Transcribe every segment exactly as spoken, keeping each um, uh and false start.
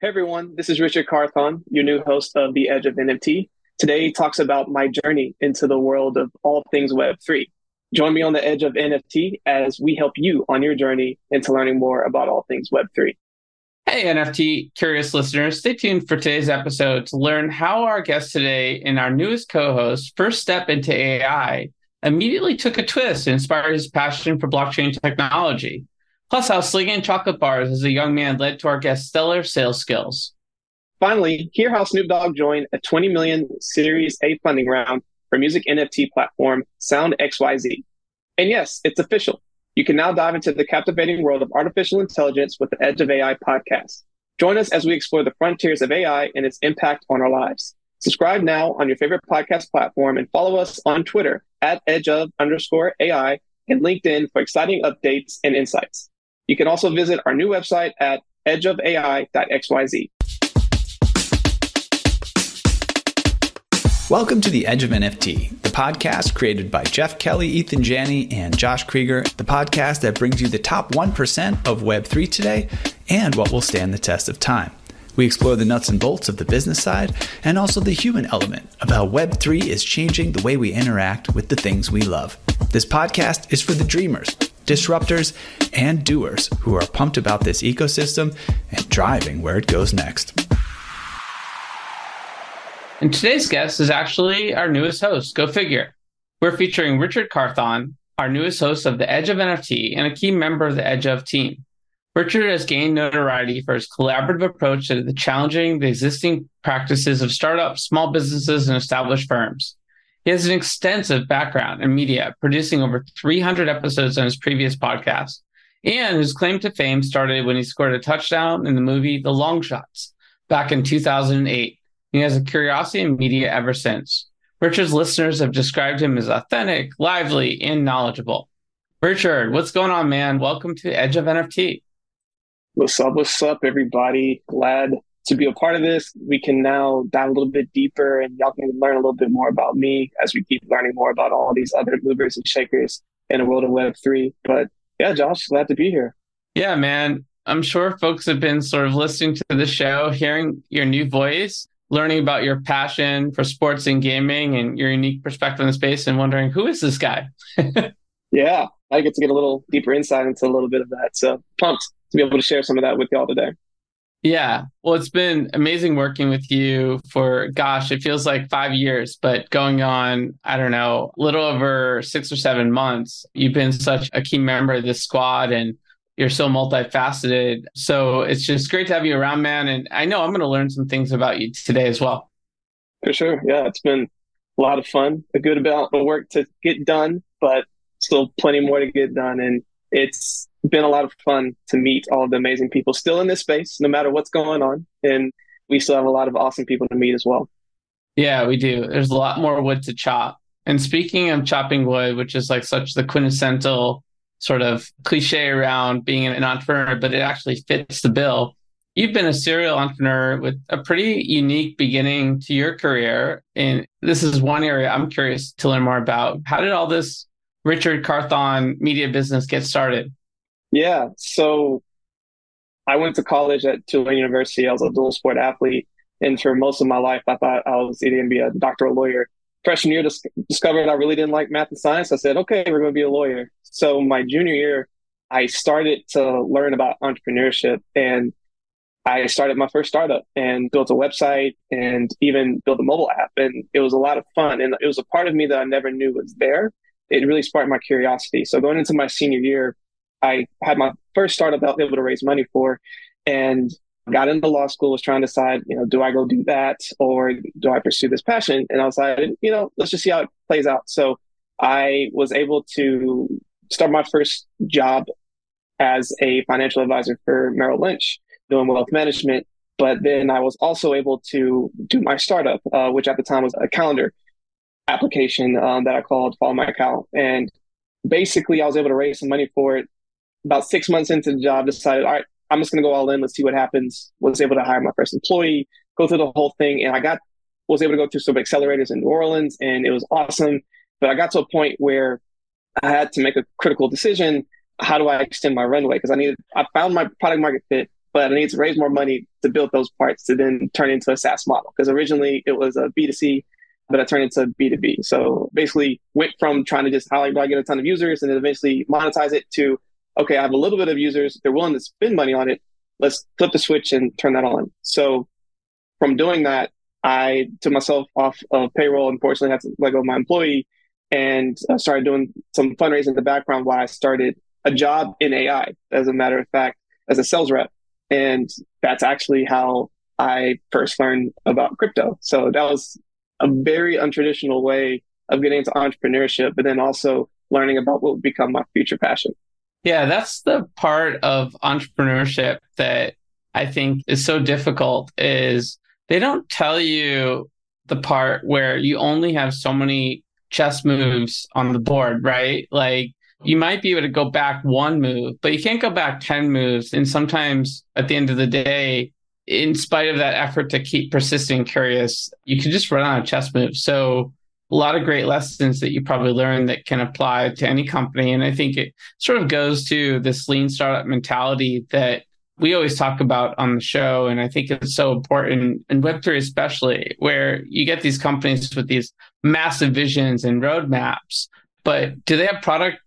Hey everyone, this is Richard Carthon, your new host of the Edge of N F T. Today talks about my journey into the world of all things web three. Join me on the Edge of N F T as we help you on your journey into learning more about all things web three. Hey N F T curious listeners, stay tuned for today's episode to learn how our guest today and our newest co-host first step into A I immediately took a twist and inspired his passion for blockchain technology. Plus how slinging chocolate bars as a young man led to our guest's stellar sales skills. Finally, hear how Snoop Dogg joined a twenty million Series A funding round for music N F T platform Sound X Y Z. And yes, it's official. You can now dive into the captivating world of artificial intelligence with the Edge of A I podcast. Join us as we explore the frontiers of A I and its impact on our lives. Subscribe now on your favorite podcast platform and follow us on Twitter at edge of underscore AI and LinkedIn for exciting updates and insights. You can also visit our new website at edge of a i dot x y z. Welcome to the Edge of N F T, the podcast created by Jeff Kelly, Ethan Janney, and Josh Krieger, the podcast that brings you the top one percent of web three today and what will stand the test of time. We explore the nuts and bolts of the business side and also the human element of how web three is changing the way we interact with the things we love. This podcast is for the dreamers, disruptors, and doers who are pumped about this ecosystem and driving where it goes next. And today's guest is actually our newest host, go figure. We're featuring Richard Carthon, our newest host of the Edge of N F T and a key member of the Edge of team. Richard has gained notoriety for his collaborative approach to the challenging the existing practices of startups, small businesses, and established firms. He has an extensive background in media, producing over three hundred episodes on his previous podcast, and whose claim to fame started when he scored a touchdown in the movie The Long Shots back in two thousand eight. He has a curiosity in media ever since. Richard's listeners have described him as authentic, lively, and knowledgeable. Richard, what's going on, man? Welcome to Edge of N F T. What's up, what's up, everybody? Glad to be a part of this. We can now dive a little bit deeper and y'all can learn a little bit more about me as we keep learning more about all these other movers and shakers in the world of web three. But yeah, Josh, glad to be here. Yeah, man. I'm sure folks have been sort of listening to the show, hearing your new voice, learning about your passion for sports and gaming and your unique perspective on the space and wondering, who is this guy? Yeah, I get to get a little deeper insight into a little bit of that. So pumped to be able to share some of that with y'all today. Yeah. Well, it's been amazing working with you for, gosh, it feels like five years, but going on, I don't know, a little over six or seven months, you've been such a key member of this squad and you're so multifaceted. So it's just great to have you around, man. And I know I'm going to learn some things about you today as well. For sure. Yeah. It's been a lot of fun, a good amount of work to get done, but still plenty more to get done. And it's been a lot of fun to meet all of the amazing people still in this space, no matter what's going on. And we still have a lot of awesome people to meet as well. Yeah, we do. There's a lot more wood to chop. And speaking of chopping wood, which is like such the quintessential sort of cliche around being an entrepreneur, but it actually fits the bill. You've been a serial entrepreneur with a pretty unique beginning to your career. And this is one area I'm curious to learn more about. How did all this Richard Carthon media business get started? Yeah, so I went to college at Tulane University. I was a dual sport athlete. And for most of my life, I thought I was either going to be a doctor or a lawyer. Freshman year, dis- discovered I really didn't like math and science. I said, okay, we're going to be a lawyer. So my junior year, I started to learn about entrepreneurship. And I started my first startup and built a website and even built a mobile app. And it was a lot of fun. And it was a part of me that I never knew was there. It really sparked my curiosity. So going into my senior year, I had my first startup I was able to raise money for and got into law school, was trying to decide, you know, do I go do that or do I pursue this passion? And I was like, you know, let's just see how it plays out. So I was able to start my first job as a financial advisor for Merrill Lynch, doing wealth management. But then I was also able to do my startup, uh, which at the time was a calendar application um, that I called Follow My Account. And basically I was able to raise some money for it. About six months into the job, decided, all right, I'm just going to go all in. Let's see what happens. Was able to hire my first employee, go through the whole thing. And I got, was able to go through some accelerators in New Orleans and it was awesome. But I got to a point where I had to make a critical decision. How do I extend my runway? Because I needed, I found my product market fit, but I need to raise more money to build those parts to then turn into a SaaS model. Because originally it was a B two C, but I turned into a B two B. So basically went from trying to just, how do I get a ton of users and then eventually monetize it to, okay, I have a little bit of users. They're willing to spend money on it. Let's flip the switch and turn that on. So from doing that, I took myself off of payroll. Unfortunately, I had to let go of my employee and I started doing some fundraising in the background while I started a job in A I, as a matter of fact, as a sales rep. And that's actually how I first learned about crypto. So that was a very untraditional way of getting into entrepreneurship, but then also learning about what would become my future passion. Yeah, that's the part of entrepreneurship that I think is so difficult, is they don't tell you the part where you only have so many chess moves on the board, right? Like, you might be able to go back one move, but you can't go back ten moves. And sometimes at the end of the day, in spite of that effort to keep persisting and curious, you can just run out of chess moves. So a lot of great lessons that you probably learned that can apply to any company. And I think it sort of goes to this lean startup mentality that we always talk about on the show. And I think it's so important in web three especially, where you get these companies with these massive visions and roadmaps, but do they have product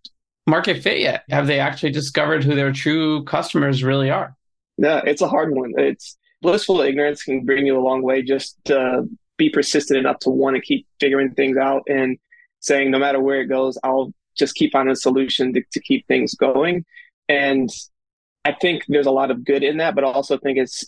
market fit yet? Have they actually discovered who their true customers really are? Yeah, it's a hard one. It's blissful ignorance can bring you a long way, just to be persistent enough to want to keep figuring things out and saying, no matter where it goes, I'll just keep finding a solution to, to keep things going. And I think there's a lot of good in that, but I also think it's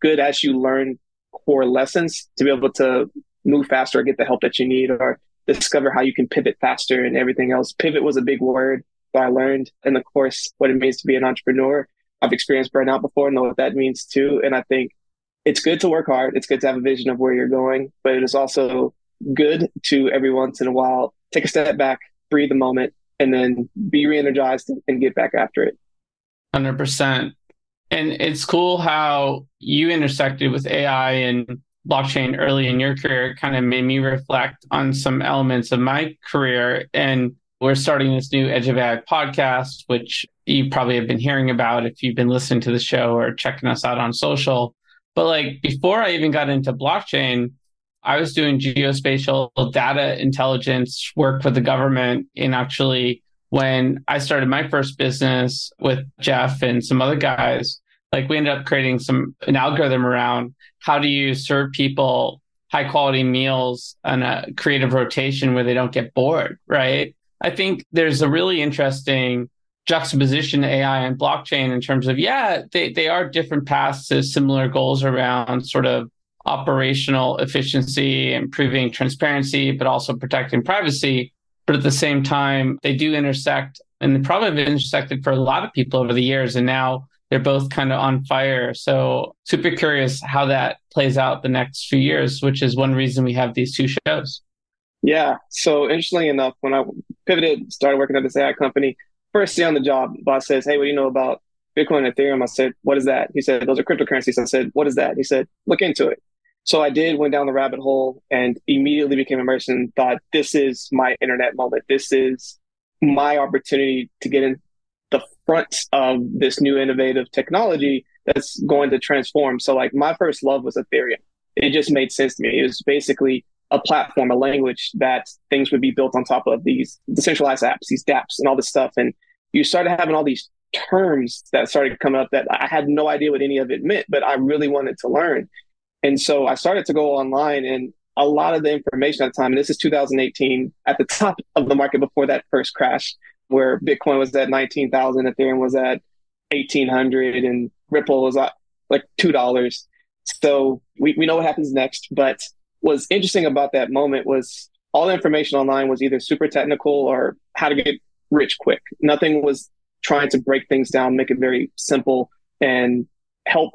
good as you learn core lessons to be able to move faster or get the help that you need or discover how you can pivot faster and everything else. Pivot was a big word that I learned in the course, what it means to be an entrepreneur. I've experienced burnout before, know what that means too. And I think it's good to work hard. It's good to have a vision of where you're going, but it is also good to every once in a while, take a step back, breathe a moment, and then be re-energized and get back after it. one hundred percent. And it's cool how you intersected with A I and blockchain early in your career. Kind of made me reflect on some elements of my career. And we're starting this new Edge of A I podcast, which you probably have been hearing about if you've been listening to the show or checking us out on social. But like before I even got into blockchain, I was doing geospatial data intelligence work with the government. And actually, when I started my first business with Jeff and some other guys, like we ended up creating some an algorithm around how do you serve people high quality meals on a creative rotation where they don't get bored, right? I think there's a really interesting juxtaposition to A I and blockchain in terms of, yeah, they, they are different paths to similar goals around sort of operational efficiency, improving transparency, but also protecting privacy. But at the same time, they do intersect, and they probably have intersected for a lot of people over the years. And now they're both kind of on fire. So super curious how that plays out the next few years, which is one reason we have these two shows. Yeah. So interestingly enough, when I pivoted, started working at this A I company, first day on the job, boss says, hey, what do you know about Bitcoin and Ethereum? I said, what is that? He said, those are cryptocurrencies. I said, what is that? He said, look into it. So I did, went down the rabbit hole and immediately became immersed and thought, this is my internet moment. This is my opportunity to get in the front of this new innovative technology that's going to transform. So like my first love was Ethereum. It just made sense to me. It was basically a platform, a language that things would be built on top of, these decentralized apps, these dApps and all this stuff. And you started having all these terms that started coming up that I had no idea what any of it meant, but I really wanted to learn. And so I started to go online, and a lot of the information at the time, and this is two thousand eighteen, at the top of the market before that first crash, where Bitcoin was at nineteen thousand, Ethereum was at eighteen hundred, and Ripple was at like two dollars. So we, we know what happens next, but what's interesting about that moment was all the information online was either super technical or how to get rich quick. Nothing was trying to break things down, make it very simple and help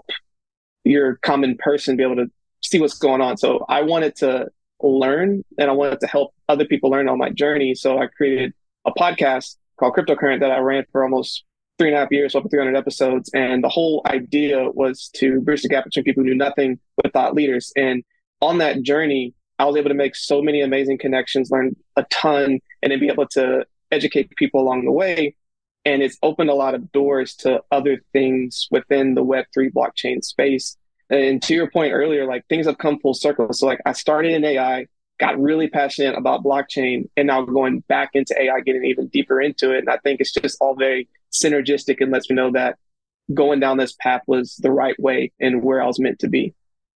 your common person be able to see what's going on. So I wanted to learn, and I wanted to help other people learn on my journey. So I created a podcast called Crypto Current that I ran for almost three and a half years, over three hundred episodes. And the whole idea was to bridge the gap between people who knew nothing with thought leaders. And on that journey, I was able to make so many amazing connections, learn a ton, and then be able to educate people along the way. And it's opened a lot of doors to other things within the web three blockchain space. And to your point earlier, like things have come full circle. So like I started in A I, got really passionate about blockchain, and now going back into A I, getting even deeper into it. And I think it's just all very synergistic and lets me know that going down this path was the right way and where I was meant to be.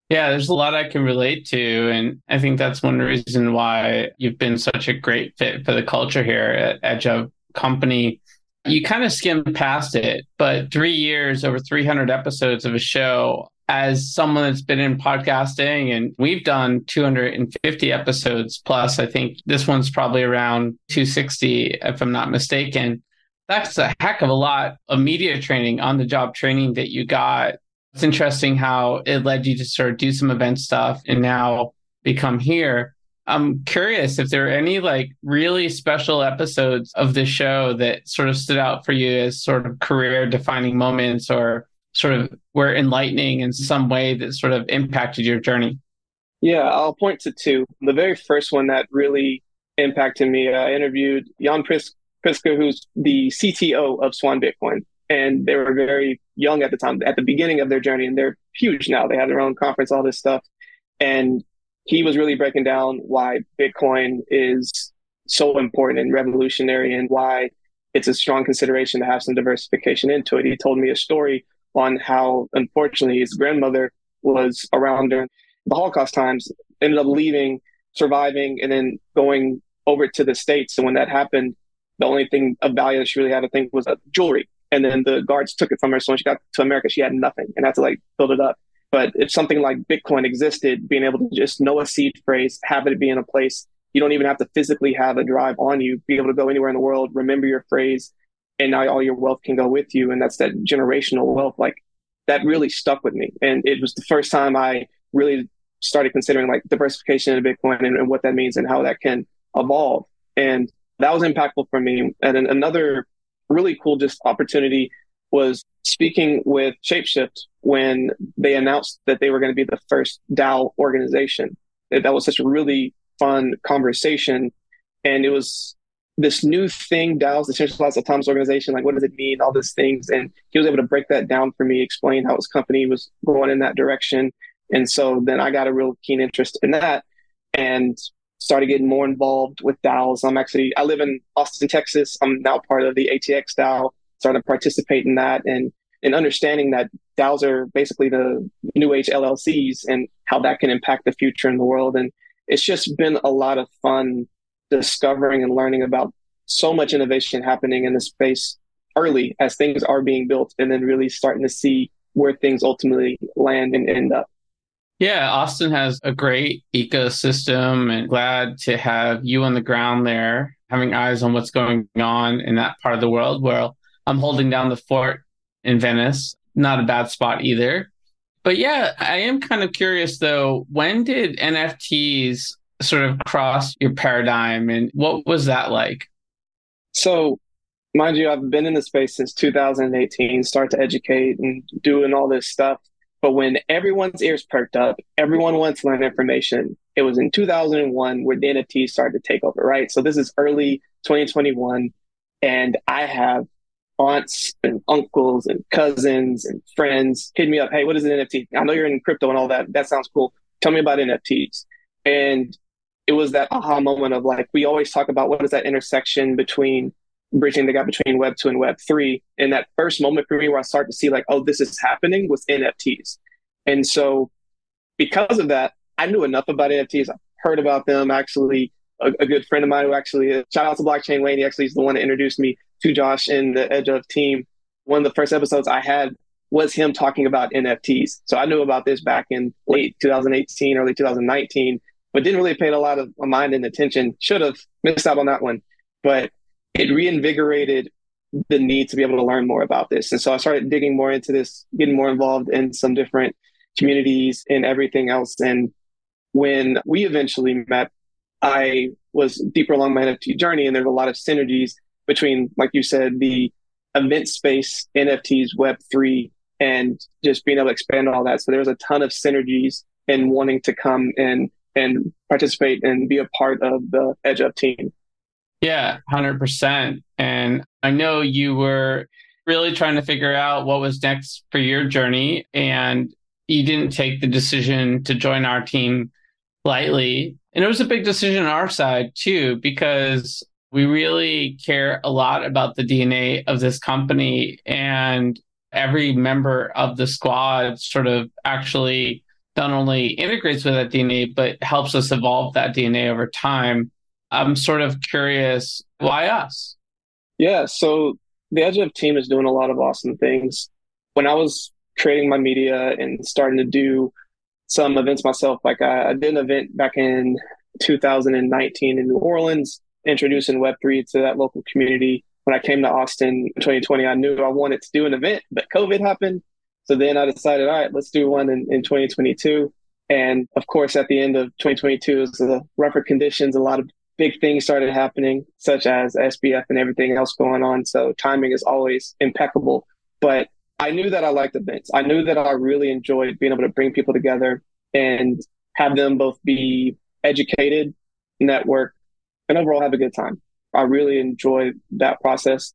Yeah, there's a lot I can relate to. And I think that's one reason why you've been such a great fit for the culture here at Edge of Company. You kind of skimmed past it, but three years, over three hundred episodes of a show, as someone that's been in podcasting, and we've done two hundred fifty episodes plus, I think this one's probably around two sixty, if I'm not mistaken. That's a heck of a lot of media training, on-the-job training that you got. It's interesting how it led you to sort of do some event stuff and now become here. I'm curious if there are any like really special episodes of the show that sort of stood out for you as sort of career-defining moments, or sort of were enlightening in some way that sort of impacted your journey. Yeah, I'll point to two. The very first one that really impacted me, I interviewed Jan Priska, Priska, who's the C T O of Swan Bitcoin. And they were very young at the time, at the beginning of their journey, and they're huge now. They have their own conference, all this stuff. And he was really breaking down why Bitcoin is so important and revolutionary and why it's a strong consideration to have some diversification into it. He told me a story on how, unfortunately, his grandmother was around during the Holocaust times, ended up leaving, surviving, and then going over to the States. And when that happened, the only thing of value that she really had, I think, was uh, jewelry. And then the guards took it from her. So when she got to America, she had nothing and had to like build it up. But if something like Bitcoin existed, being able to just know a seed phrase, have it be in a place, you don't even have to physically have a drive on you, be able to go anywhere in the world, remember your phrase, and now all your wealth can go with you. And that's that generational wealth. Like that really stuck with me. And it was the first time I really started considering like diversification into Bitcoin and, and what that means and how that can evolve. And that was impactful for me. And then another really cool just opportunity was speaking with Shapeshift when they announced that they were going to be the first DAO organization. That was such a really fun conversation. And it was this new thing, DAOs, decentralized autonomous organization, like what does it mean, all these things. And he was able to break that down for me, explain how his company was going in that direction. And so then I got a real keen interest in that and started getting more involved with DAOs. I'm actually, I live in Austin, Texas. I'm now part of the A T X DAO, starting to participate in that and, and understanding that DAOs are basically the new age L L Cs and how that can impact the future in the world. And it's just been a lot of fun discovering and learning about so much innovation happening in the space early as things are being built, and then really starting to see where things ultimately land and end up. Yeah, Austin has a great ecosystem, and glad to have you on the ground there, having eyes on what's going on in that part of the world. Well, I'm holding down the fort in Venice, not a bad spot either. But yeah, I am kind of curious though, when did N F Ts sort of cross your paradigm, and what was that like? So, mind you, I've been in the space since two thousand eighteen, start to educate and doing all this stuff. But when everyone's ears perked up, everyone wants to learn information. It was in two thousand one where the N F Ts started to take over, right? So this is early twenty twenty-one, and I have aunts and uncles and cousins and friends hit me up. Hey, what is an N F T? I know you're in crypto and all that. That sounds cool. Tell me about N F Ts. And it was that aha moment of like, we always talk about what is that intersection between bridging the gap between web two and web three. And that first moment for me where I started to see like, oh, this is happening with N F Ts. And so because of that, I knew enough about N F Ts. I heard about them. Actually, a, a good friend of mine who actually, shout out to Blockchain Wayne, he actually is the one that introduced me to Josh and the Edge of team. One of the first episodes I had was him talking about N F Ts. So I knew about this back in late two thousand eighteen, early two thousand nineteen. But didn't really pay a lot of mind and attention. Should have missed out on that one. But it reinvigorated the need to be able to learn more about this. And so I started digging more into this, getting more involved in some different communities and everything else. And when we eventually met, I was deeper along my N F T journey. And there's a lot of synergies between, like you said, the event space, N F Ts, web three, and just being able to expand on all that. So there was a ton of synergies and wanting to come and and participate and be a part of the Edge of team. Yeah, one hundred percent. And I know you were really trying to figure out what was next for your journey, and you didn't take the decision to join our team lightly. And it was a big decision on our side too, because we really care a lot about the D N A of this company, and every member of the squad sort of actually not only integrates with that D N A, but helps us evolve that D N A over time. I'm sort of curious, why us? Yeah, so the Edge of team is doing a lot of awesome things. When I was creating my media and starting to do some events myself, like I, I did an event back in two thousand nineteen in New Orleans, introducing web three to that local community. When I came to Austin in twenty twenty, I knew I wanted to do an event, but COVID happened. So then I decided, all right, let's do one in, in twenty twenty-two. And of course, at the end of twenty twenty-two, it was the rougher conditions, a lot of big things started happening, such as S B F and everything else going on. So timing is always impeccable. But I knew that I liked events. I knew that I really enjoyed being able to bring people together and have them both be educated, network, and overall have a good time. I really enjoyed that process.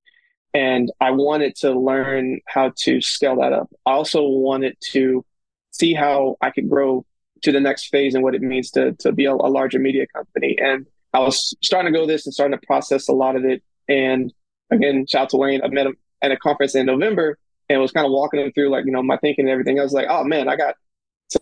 And I wanted to learn how to scale that up. I also wanted to see how I could grow to the next phase and what it means to, to be a, a larger media company. And I was starting to go this and starting to process a lot of it. And again, shout out to Wayne. I met him at a conference in November and was kind of walking him through, like, you know, my thinking and everything. I was like, oh man, I got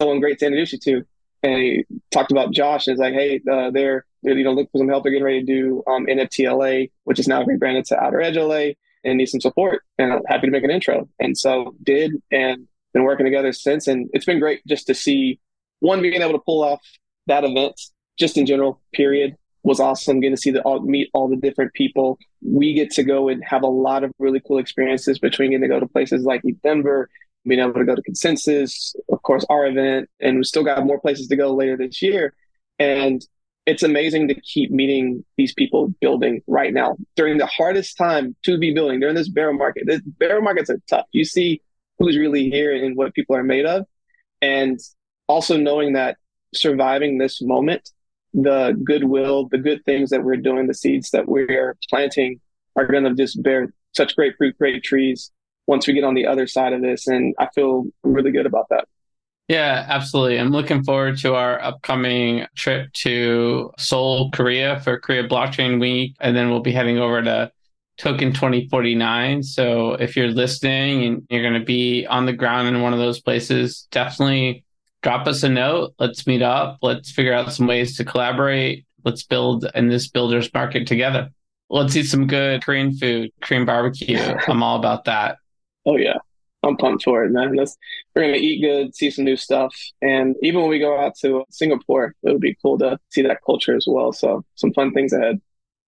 someone great to introduce you to. And he talked about Josh and it's like, hey, uh, they're, they're, you know, look for some help. They're getting ready to do um, N F T L A, which is now rebranded to Outer Edge L A, and need some support. And I'm happy to make an intro. And so did, and been working together since. And it's been great just to see, one, being able to pull off that event just in general, period. Was awesome getting to see the all, meet all the different people. We get to go and have a lot of really cool experiences between getting to go to places like Denver, being able to go to Consensus, of course, our event, and we still got more places to go later this year. And it's amazing to keep meeting these people building right now during the hardest time to be building, during this bear market. This bear markets are tough. You see who's really here and what people are made of. And also knowing that surviving this moment, the goodwill, the good things that we're doing, the seeds that we're planting are going to just bear such great fruit, great trees once we get on the other side of this. And I feel really good about that. Yeah, absolutely. I'm looking forward to our upcoming trip to Seoul, Korea for Korea Blockchain Week. And then we'll be heading over to Token twenty forty-nine. So if you're listening and you're going to be on the ground in one of those places, definitely drop us a note. Let's meet up. Let's figure out some ways to collaborate. Let's build in this builder's market together. Let's eat some good Korean food, Korean barbecue. I'm all about that. Oh, yeah. I'm pumped for it, man. Let's, we're going to eat good, see some new stuff. And even when we go out to Singapore, it would be cool to see that culture as well. So some fun things ahead.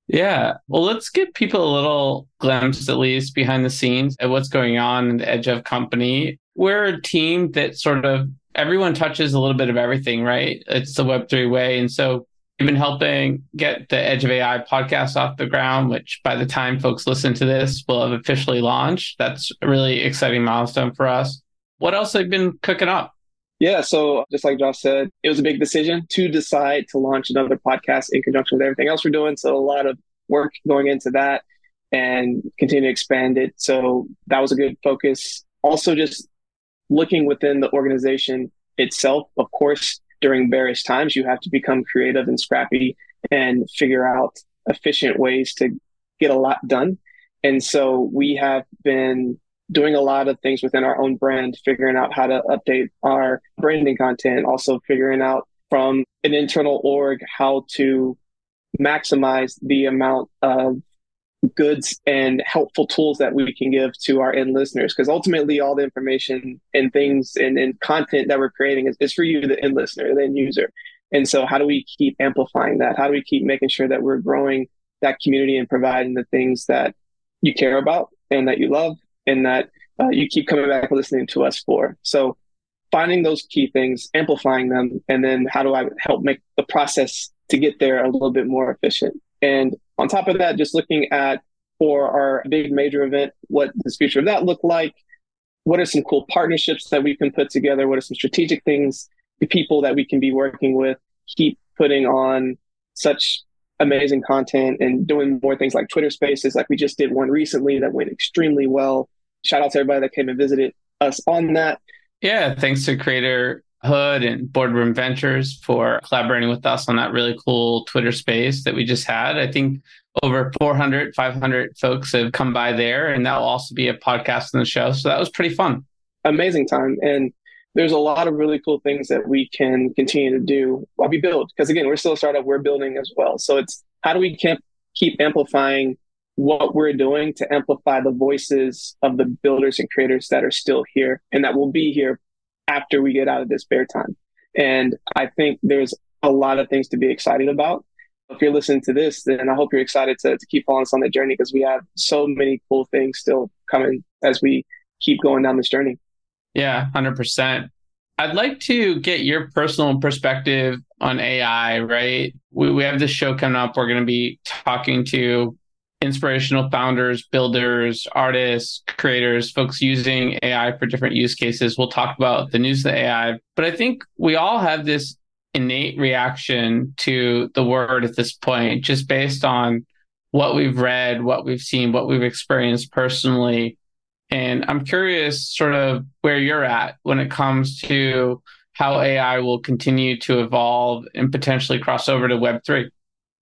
Yeah. Well, let's give people a little glimpse, at least behind the scenes, at what's going on in the Edge of Company. We're a team that sort of everyone touches a little bit of everything, right? It's the web three way. And so we've been helping get the Edge of A I podcast off the ground, which by the time folks listen to this, will have officially launched. That's a really exciting milestone for us. What else have you been cooking up? Yeah, so just like Josh said, it was a big decision to decide to launch another podcast in conjunction with everything else we're doing. So a lot of work going into that and continue to expand it. So that was a good focus. Also just looking within the organization itself, of course, during various times, you have to become creative and scrappy and figure out efficient ways to get a lot done. And so we have been doing a lot of things within our own brand, figuring out how to update our branding content, also figuring out from an internal org how to maximize the amount of goods and helpful tools that we can give to our end listeners, because ultimately all the information and things and, and content that we're creating is, is for you, the end listener, the end user. And so how do we keep amplifying that? How do we keep making sure that we're growing that community and providing the things that you care about and that you love and that uh, you keep coming back and listening to us for? So finding those key things, amplifying them, and then how do I help make the process to get there a little bit more efficient? And on top of that, just looking at for our big major event, what does the future of that look like? What are some cool partnerships that we can put together? What are some strategic things, the people that we can be working with, keep putting on such amazing content and doing more things like Twitter Spaces. Like we just did one recently that went extremely well. Shout out to everybody that came and visited us on that. Yeah, thanks to Creator Hood and Boardroom Ventures for collaborating with us on that really cool Twitter Space that we just had. I think over four hundred, five hundred folks have come by there, and that will also be a podcast in the show. So that was pretty fun. Amazing time. And there's a lot of really cool things that we can continue to do while we build. Because again, we're still a startup, we're building as well. So it's how do we keep amplifying what we're doing to amplify the voices of the builders and creators that are still here and that will be here after we get out of this bear time. And I think there's a lot of things to be excited about. If you're listening to this, then I hope you're excited to, to keep following us on that journey, because we have so many cool things still coming as we keep going down this journey. Yeah, one hundred percent. I'd like to get your personal perspective on A I, right? We, we have this show coming up. We're going to be talking to inspirational founders, builders, artists, creators, folks using A I for different use cases. We'll talk about the news of the A I. But I think we all have this innate reaction to the word at this point, just based on what we've read, what we've seen, what we've experienced personally. And I'm curious sort of where you're at when it comes to how A I will continue to evolve and potentially cross over to web three.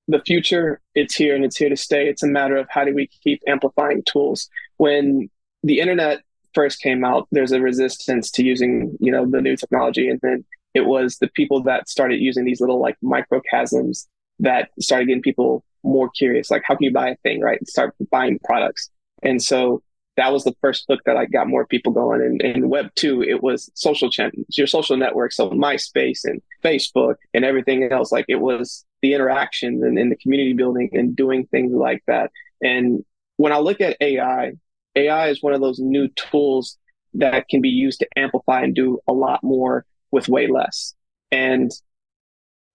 The future, it's here and it's here to stay. It's a matter of how do we keep amplifying tools. When the internet first came out, there's a resistance to using, you know, the new technology. And then it was the people that started using these little like microchasms that started getting people more curious. Like, how can you buy a thing, right? And start buying products. And so that was the first hook that I got more people going. And in web two, it was social champions, your social networks. So MySpace and Facebook and everything else. Like it was the interactions and, and the community building and doing things like that. And when I look at A I, A I is one of those new tools that can be used to amplify and do a lot more with way less. And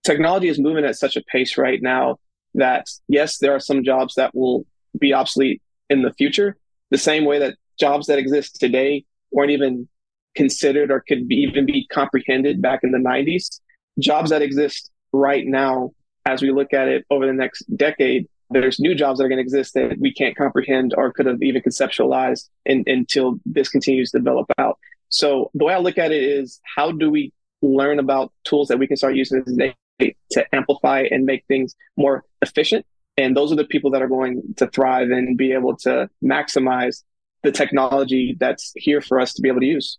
technology is moving at such a pace right now that yes, there are some jobs that will be obsolete in the future, the same way that jobs that exist today weren't even considered or could be even be comprehended back in the nineties. Jobs that exist right now, as we look at it over the next decade, there's new jobs that are going to exist that we can't comprehend or could have even conceptualized in, until this continues to develop out. So the way I look at it is, how do we learn about tools that we can start using today to amplify and make things more efficient? And those are the people that are going to thrive and be able to maximize the technology that's here for us to be able to use.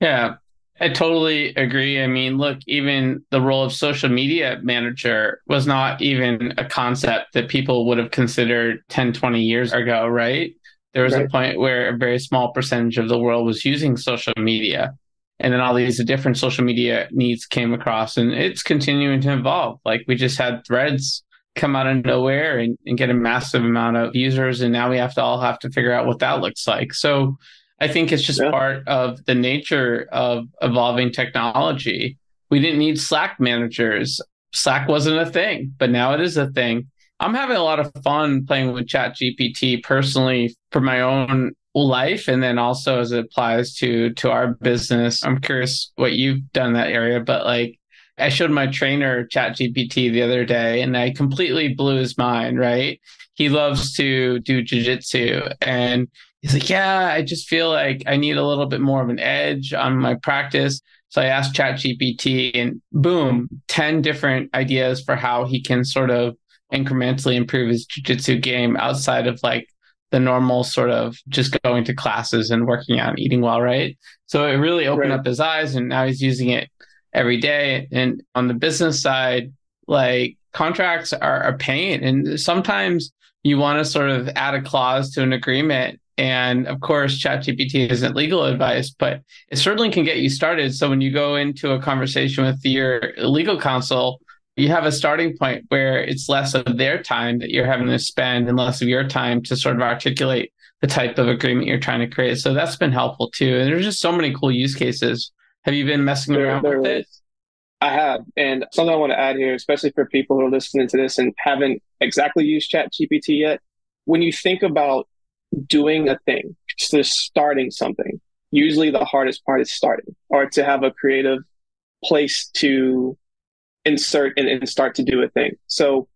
Yeah, I totally agree. I mean, look, even the role of social media manager was not even a concept that people would have considered ten, twenty years ago, right? There was right. a point where a very small percentage of the world was using social media. And then all these different social media needs came across, and it's continuing to evolve. Like we just had Threads come out of nowhere and, and get a massive amount of users. And now we have to all have to figure out what that looks like. So I think it's just yeah. part of the nature of evolving technology. We didn't need Slack managers. Slack wasn't a thing, but now it is a thing. I'm having a lot of fun playing with ChatGPT personally for my own life. And then also as it applies to, to our business. I'm curious what you've done in that area, but like, I showed my trainer ChatGPT the other day and I completely blew his mind, right? He loves to do jujitsu. And he's like, yeah, I just feel like I need a little bit more of an edge on my practice. So I asked ChatGPT and boom, ten different ideas for how he can sort of incrementally improve his jujitsu game outside of like the normal sort of just going to classes and working out and eating well, right? So it really opened right. up his eyes, and now he's using it every day. And on the business side, like contracts are a pain. And sometimes you want to sort of add a clause to an agreement. And of course, ChatGPT isn't legal advice, but it certainly can get you started. So when you go into a conversation with your legal counsel, you have a starting point where it's less of their time that you're having to spend and less of your time to sort of articulate the type of agreement you're trying to create. So that's been helpful too. And there's just so many cool use cases. Have you been messing around there, there with it? I have. And something I want to add here, especially for people who are listening to this and haven't exactly used ChatGPT yet, when you think about doing a thing, just starting something, usually the hardest part is starting, or to have a creative place to insert and, and start to do a thing. So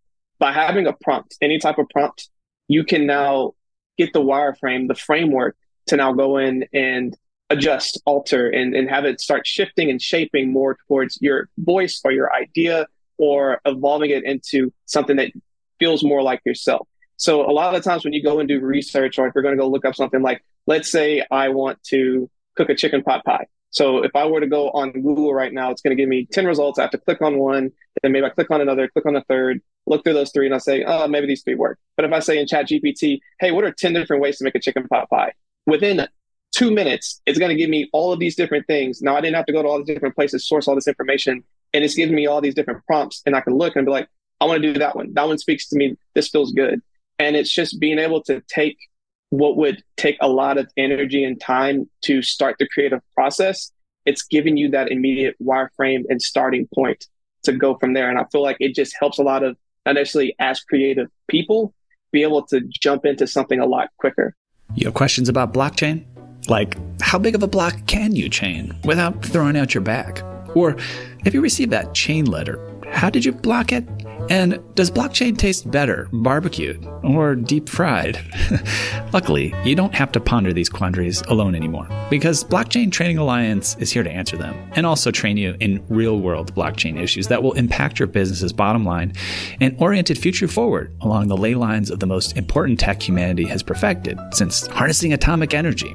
by having a prompt, any type of prompt, you can now get the wireframe, the framework to now go in and adjust, alter, and, and have it start shifting and shaping more towards your voice or your idea, or evolving it into something that feels more like yourself. So a lot of the times when you go and do research, or if you're going to go look up something like, let's say I want to cook a chicken pot pie. So if I were to go on Google right now, it's going to give me ten results. I have to click on one, then maybe I click on another, click on a third, look through those three, and I say, oh, maybe these three work. But if I say in ChatGPT, hey, what are ten different ways to make a chicken pot pie? Within two minutes, it's going to give me all of these different things. Now, I didn't have to go to all the different places, source all this information, and it's giving me all these different prompts, and I can look and be like, I want to do that one. That one speaks to me. This feels good. And it's just being able to take what would take a lot of energy and time to start the creative process. It's giving you that immediate wireframe and starting point to go from there. And I feel like it just helps a lot of, not necessarily as creative people, be able to jump into something a lot quicker. You have questions about blockchain? Like, how big of a block can you chain without throwing out your back? Or if you received that chain letter, how did you block it? And does blockchain taste better barbecued or deep fried? Luckily, you don't have to ponder these quandaries alone anymore, because Blockchain Training Alliance is here to answer them and also train you in real-world blockchain issues that will impact your business's bottom line and oriented future forward along the ley lines of the most important tech humanity has perfected since harnessing atomic energy.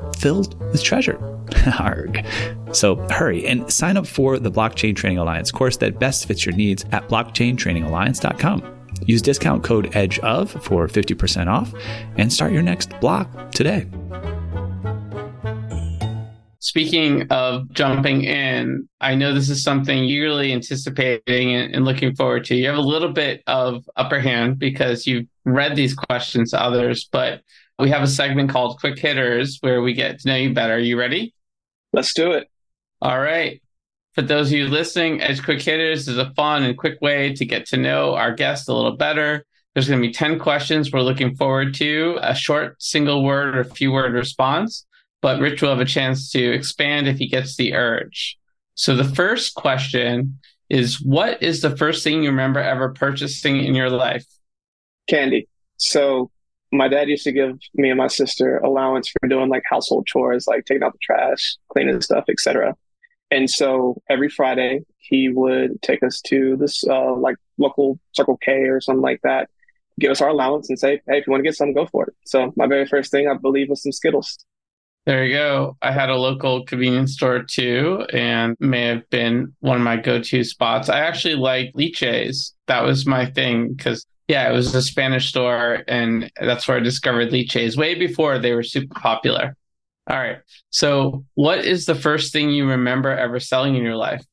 filled with treasure. Arg. So hurry and sign up for the Blockchain Training Alliance course that best fits your needs at blockchain training alliance dot com. Use discount code EDGEOF for fifty percent off and start your next block today. Speaking of jumping in, I know this is something you're really anticipating and looking forward to. You have a little bit of upper hand because you've read these questions to others, but we have a segment called Quick Hitters where we get to know you better. Are you ready? Let's do it. All right. For those of you listening, Edge Quick Hitters is a fun and quick way to get to know our guests a little better. There's going to be ten questions we're looking forward to, a short single word or few word response, but Rich will have a chance to expand if he gets the urge. So the first question is, what is the first thing you remember ever purchasing in your life? Candy. So my dad used to give me and my sister allowance for doing like household chores, like taking out the trash, cleaning stuff, et cetera. And so every Friday he would take us to this uh, like local Circle K or something like that, give us our allowance and say, hey, if you want to get some, go for it. So my very first thing, I believe, was some Skittles. There you go. I had a local convenience store too, and may have been one of my go-to spots. I actually liked leches. That was my thing because yeah, it was a Spanish store, and that's where I discovered leches way before they were super popular. All right. So what is the first thing you remember ever selling in your life?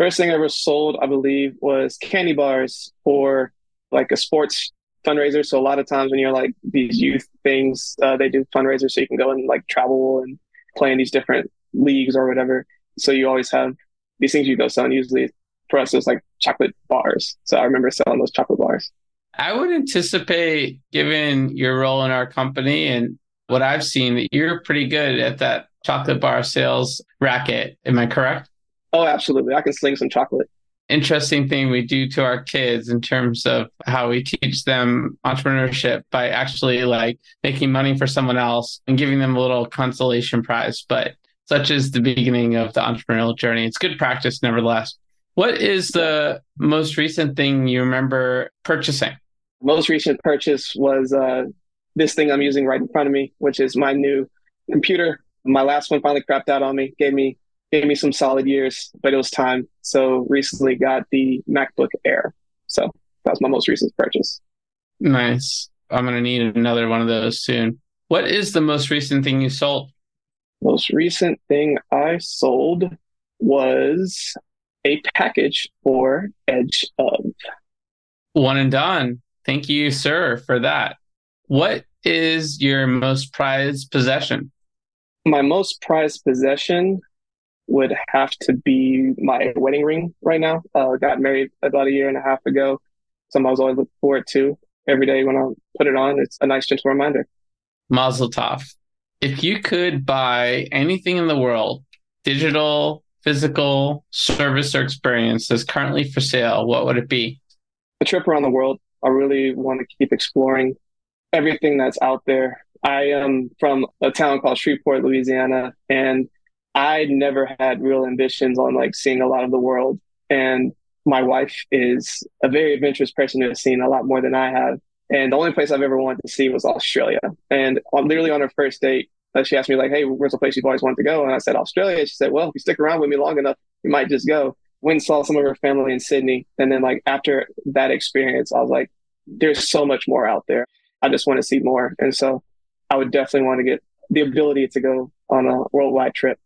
First thing I ever sold, I believe, was candy bars for like a sports fundraiser. So a lot of times when you're like these youth things, uh, they do fundraisers so you can go and like travel and play in these different leagues or whatever. So you always have these things you go sell, and usually for us, it was like chocolate bars. So I remember selling those chocolate bars. I would anticipate, given your role in our company and what I've seen, that you're pretty good at that chocolate bar sales racket. Am I correct? Oh, absolutely. I can sling some chocolate. Interesting thing we do to our kids in terms of how we teach them entrepreneurship by actually like making money for someone else and giving them a little consolation prize. But such is the beginning of the entrepreneurial journey. It's good practice, nevertheless. What is the most recent thing you remember purchasing? Most recent purchase was uh, this thing I'm using right in front of me, which is my new computer. My last one finally crapped out on me, gave me gave me some solid years, but it was time. So recently got the MacBook Air. So that's my most recent purchase. Nice. I'm going to need another one of those soon. What is the most recent thing you sold? Most recent thing I sold was a package for Edge of. One and done. Thank you, sir, for that. What is your most prized possession? My most prized possession would have to be my wedding ring right now. Uh, got married about a year and a half ago. Something I was always looking forward to. Every day when I put it on, it's a nice gentle reminder. Mazel tov. If you could buy anything in the world, digital, physical, service, or experience that's currently for sale, what would it be? A trip around the world. I really want to keep exploring everything that's out there. I am from a town called Shreveport, Louisiana, and I never had real ambitions on like seeing a lot of the world. And my wife is a very adventurous person who has seen a lot more than I have. And the only place I've ever wanted to see was Australia. And on, literally on our first date, she asked me like, hey, where's the place you've always wanted to go? And I said, Australia. She said, well, if you stick around with me long enough, you might just go. Went and saw some of her family in Sydney. And then like after that experience, I was like, there's so much more out there. I just want to see more. And so I would definitely want to get the ability to go on a worldwide trip.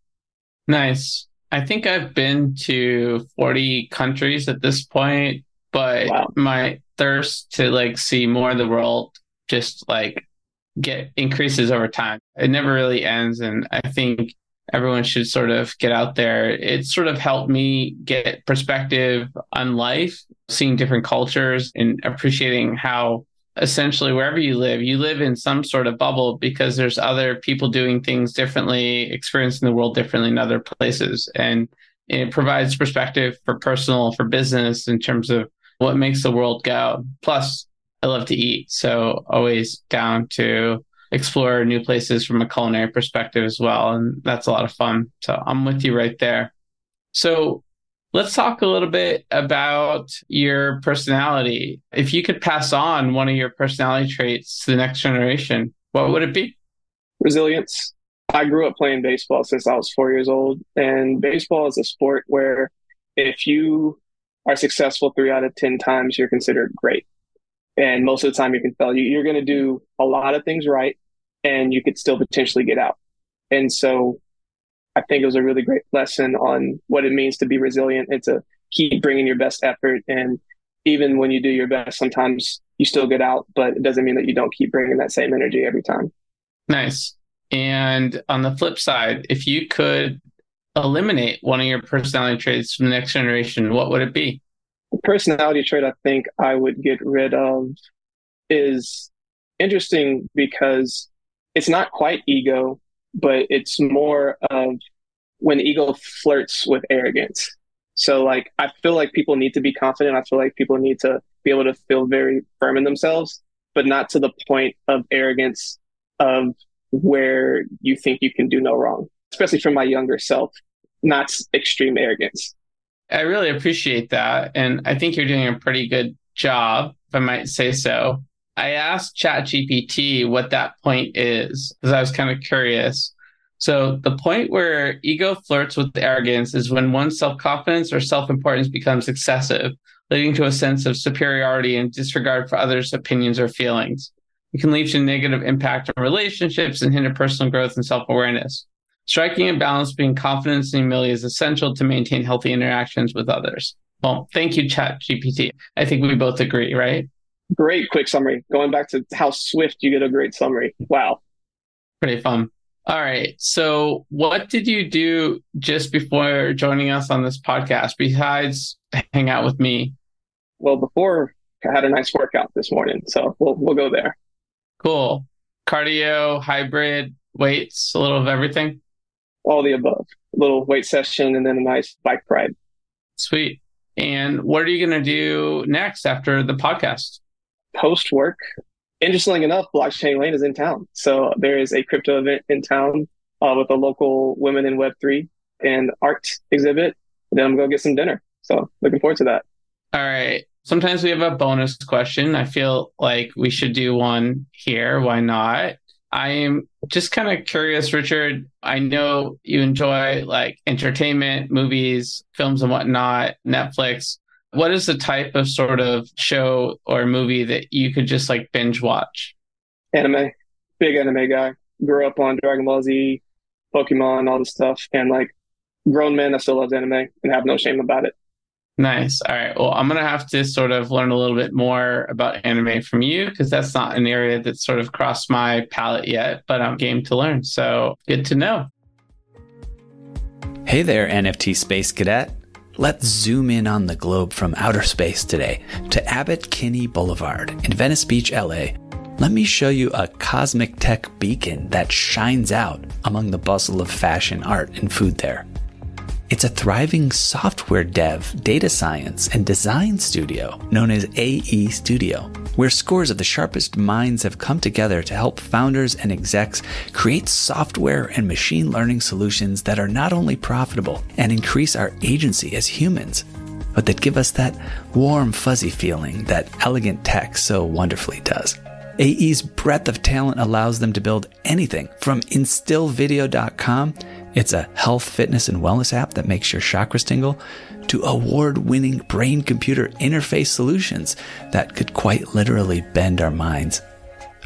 Nice. I think I've been to forty countries at this point, but wow. My thirst to like see more of the world just like get increases over time. It never really ends. And I think everyone should sort of get out there. It sort of helped me get perspective on life, seeing different cultures and appreciating how essentially wherever you live, you live in some sort of bubble because there's other people doing things differently, experiencing the world differently in other places. And it provides perspective for personal, for business in terms of what makes the world go. Plus, I love to eat. So always down to explore new places from a culinary perspective as well. And that's a lot of fun. So I'm with you right there. So let's talk a little bit about your personality. If you could pass on one of your personality traits to the next generation, what would it be? Resilience. I grew up playing baseball since I was four years old. And baseball is a sport where if you are successful three out of ten times, you're considered great. And most of the time you can fail. You're going to do a lot of things right, and you could still potentially get out. And so I think it was a really great lesson on what it means to be resilient and to keep bringing your best effort. And even when you do your best, sometimes you still get out, but it doesn't mean that you don't keep bringing that same energy every time. Nice. And on the flip side, if you could eliminate one of your personality traits from the next generation, what would it be? Personality trait I think I would get rid of is interesting because it's not quite ego, but it's more of when ego flirts with arrogance. So like, I feel like people need to be confident. I feel like people need to be able to feel very firm in themselves, but not to the point of arrogance of where you think you can do no wrong, especially for my younger self, not extreme arrogance. I really appreciate that. And I think you're doing a pretty good job, if I might say so. I asked ChatGPT what that point is, because I was kind of curious. So the point where ego flirts with arrogance is when one's self-confidence or self-importance becomes excessive, leading to a sense of superiority and disregard for others' opinions or feelings. It can lead to negative impact on relationships and hinder personal growth and self-awareness. Striking a balance between confidence and humility is essential to maintain healthy interactions with others. Well, thank you, ChatGPT. I think we both agree, right? Great quick summary. Going back to how swift you get a great summary. Wow. Pretty fun. All right. So what did you do just before joining us on this podcast besides hang out with me? Well, before I had a nice workout this morning. So we'll we'll go there. Cool. Cardio, hybrid, weights, a little of everything? All the above. A little weight session and then a nice bike ride. Sweet. And what are you going to do next after the podcast? Post work. Interestingly enough, Blockchain Wayne is in town. So there is a crypto event in town uh, with a local women in web three and art exhibit. Then I'm going to get some dinner. So looking forward to that. All right. Sometimes we have a bonus question. I feel like we should do one here. Why not? I am just kind of curious, Richard. I know you enjoy like entertainment, movies, films and whatnot, Netflix. What is the type of sort of show or movie that you could just like binge watch? Anime. Big anime guy. Grew up on Dragon Ball Z, Pokemon, all this stuff. And like grown men, I still love anime and have no shame about it. Nice. All right. Well, I'm going to have to sort of learn a little bit more about anime from you because that's not an area that's sort of crossed my palate yet, but I'm game to learn. So good to know. Hey there, N F T Space Cadet. Let's zoom in on the globe from outer space today to Abbot Kinney Boulevard in Venice Beach, L A. Let me show you a cosmic tech beacon that shines out among the bustle of fashion, art, and food there. It's a thriving software dev, data science, and design studio known as A E Studio, where scores of the sharpest minds have come together to help founders and execs create software and machine learning solutions that are not only profitable and increase our agency as humans, but that give us that warm, fuzzy feeling that elegant tech so wonderfully does. A E's breadth of talent allows them to build anything from instill video dot com, it's a health, fitness, and wellness app that makes your chakras tingle, to award-winning brain-computer interface solutions that could quite literally bend our minds.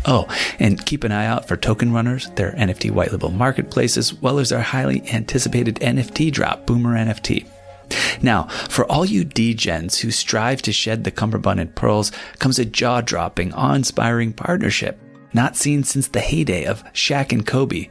Oh, and keep an eye out for Token Runners, their N F T white label marketplace, as well as our highly anticipated N F T drop, Boomer N F T. Now, for all you degens who strive to shed the cummerbund and pearls comes a jaw-dropping, awe-inspiring partnership not seen since the heyday of Shaq and Kobe.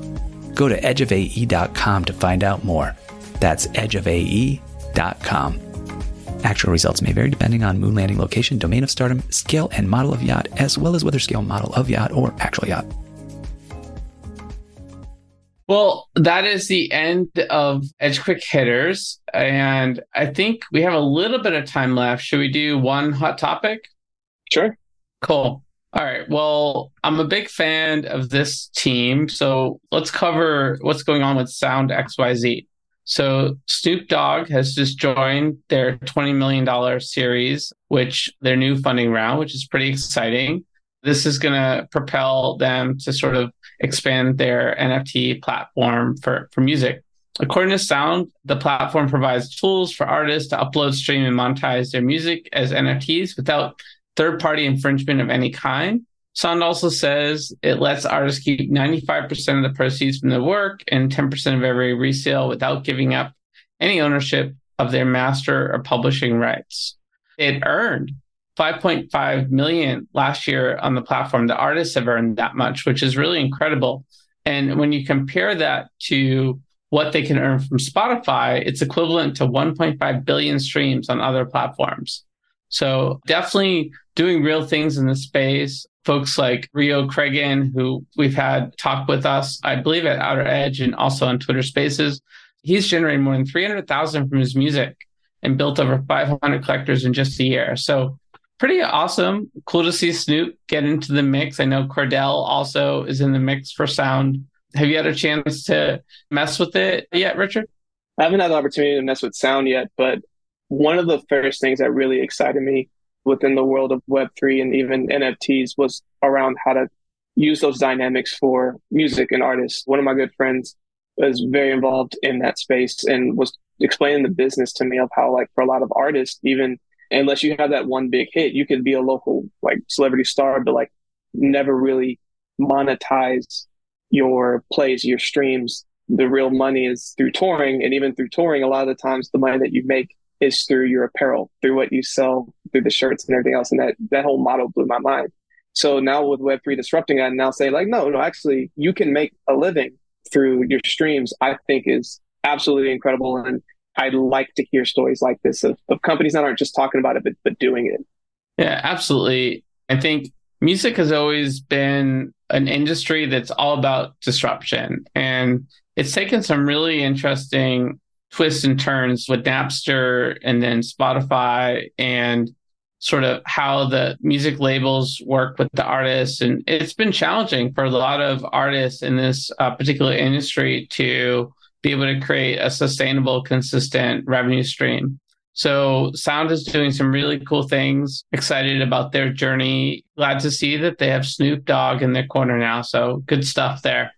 Go to edge of a e dot com to find out more. That's edge of a e dot com. Actual results may vary depending on moon landing location, domain of stardom, scale and model of yacht, as well as whether scale, model of yacht, or actual yacht. Well, that is the end of Edge Quick Hitters, and I think we have a little bit of time left. Should we do one hot topic? Sure. Cool. All right. Well, I'm a big fan of this team, so let's cover what's going on with Sound X Y Z. So Snoop Dogg has just joined their twenty million dollars series, which their new funding round, which is pretty exciting. This is going to propel them to sort of expand their N F T platform for, for music. According to Sound, the platform provides tools for artists to upload, stream, and monetize their music as N F Ts without third-party infringement of any kind. Sound also says it lets artists keep ninety-five percent of the proceeds from their work and ten percent of every resale without giving up any ownership of their master or publishing rights. It earned five point five million dollars last year on the platform. The artists have earned that much, which is really incredible. And when you compare that to what they can earn from Spotify, it's equivalent to one point five billion streams on other platforms. So definitely doing real things in the space. Folks like Rio Cregan, who we've had talk with us, I believe at Outer Edge and also on Twitter Spaces, he's generated more than three hundred thousand from his music and built over five hundred collectors in just a year. So pretty awesome. Cool to see Snoop get into the mix. I know Cordell also is in the mix for Sound. Have you had a chance to mess with it yet, Richard? I haven't had the opportunity to mess with Sound yet, but one of the first things that really excited me within the world of web three and even N F Ts was around how to use those dynamics for music and artists. One of my good friends was very involved in that space and was explaining the business to me of how, like, for a lot of artists, even unless you have that one big hit, you could be a local, like, celebrity star, but, like, never really monetize your plays, your streams. The real money is through touring, and even through touring, a lot of the times the money that you make is through your apparel, through what you sell, through the shirts and everything else. And that, that whole model blew my mind. So now with web three disrupting that and now saying, like, no, no, actually, you can make a living through your streams, I think is absolutely incredible. And I'd like to hear stories like this of, of companies that aren't just talking about it, but, but doing it. Yeah, absolutely. I think music has always been an industry that's all about disruption. And it's taken some really interesting twists and turns with Napster and then Spotify and sort of how the music labels work with the artists. And it's been challenging for a lot of artists in this uh, particular industry to be able to create a sustainable, consistent revenue stream. So Sound is doing some really cool things. Excited about their journey. Glad to see that they have Snoop Dogg in their corner now. So good stuff there.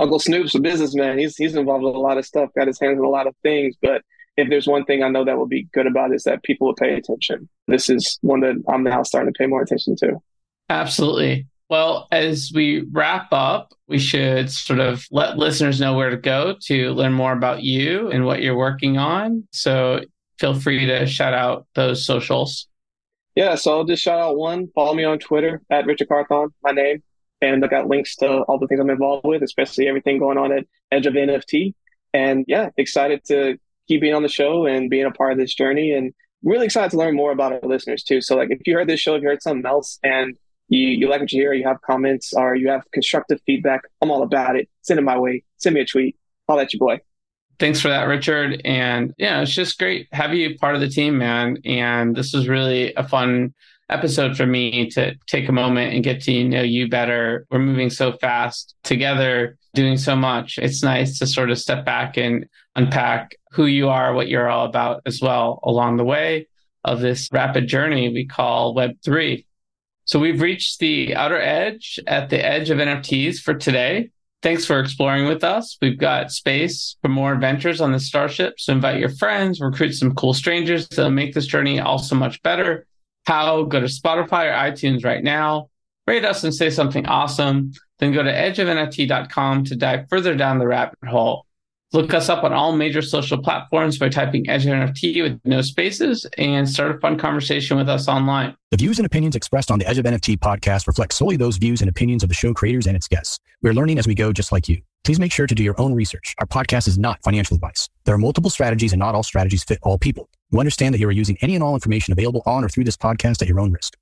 Uncle Snoop's a businessman. He's he's involved with a lot of stuff, got his hands in a lot of things, but if there's one thing I know that will be good about it, is that people will pay attention. This is one that I'm now starting to pay more attention to. Absolutely. Well, as we wrap up, we should sort of let listeners know where to go to learn more about you and what you're working on. So feel free to shout out those socials. Yeah, so I'll just shout out one. Follow me on Twitter at Richard Carthon, my name. And I got links to all the things I'm involved with, especially everything going on at Edge of N F T. And yeah, excited to keep being on the show and being a part of this journey. And really excited to learn more about our listeners too. So like if you heard this show, if you heard something else and You, you like what you hear, you have comments, or you have constructive feedback, I'm all about it. Send it my way. Send me a tweet. I'll let you boy. Thanks for that, Richard. And yeah, it's just great have you part of the team, man. And this was really a fun episode for me to take a moment and get to know you better. We're moving so fast together, doing so much. It's nice to sort of step back and unpack who you are, what you're all about as well along the way of this rapid journey we call web three. So we've reached the outer edge at the edge of N F Ts for today. Thanks for exploring with us. We've got space for more adventures on the Starship. So invite your friends, recruit some cool strangers to make this journey also much better. How? Go to Spotify or iTunes right now. Rate us and say something awesome. Then go to edge of N F T dot com to dive further down the rabbit hole. Look us up on all major social platforms by typing Edge of N F T with no spaces and start a fun conversation with us online. The views and opinions expressed on the Edge of N F T podcast reflect solely those views and opinions of the show creators and its guests. We're learning as we go, just like you. Please make sure to do your own research. Our podcast is not financial advice. There are multiple strategies and not all strategies fit all people. We understand that you are using any and all information available on or through this podcast at your own risk.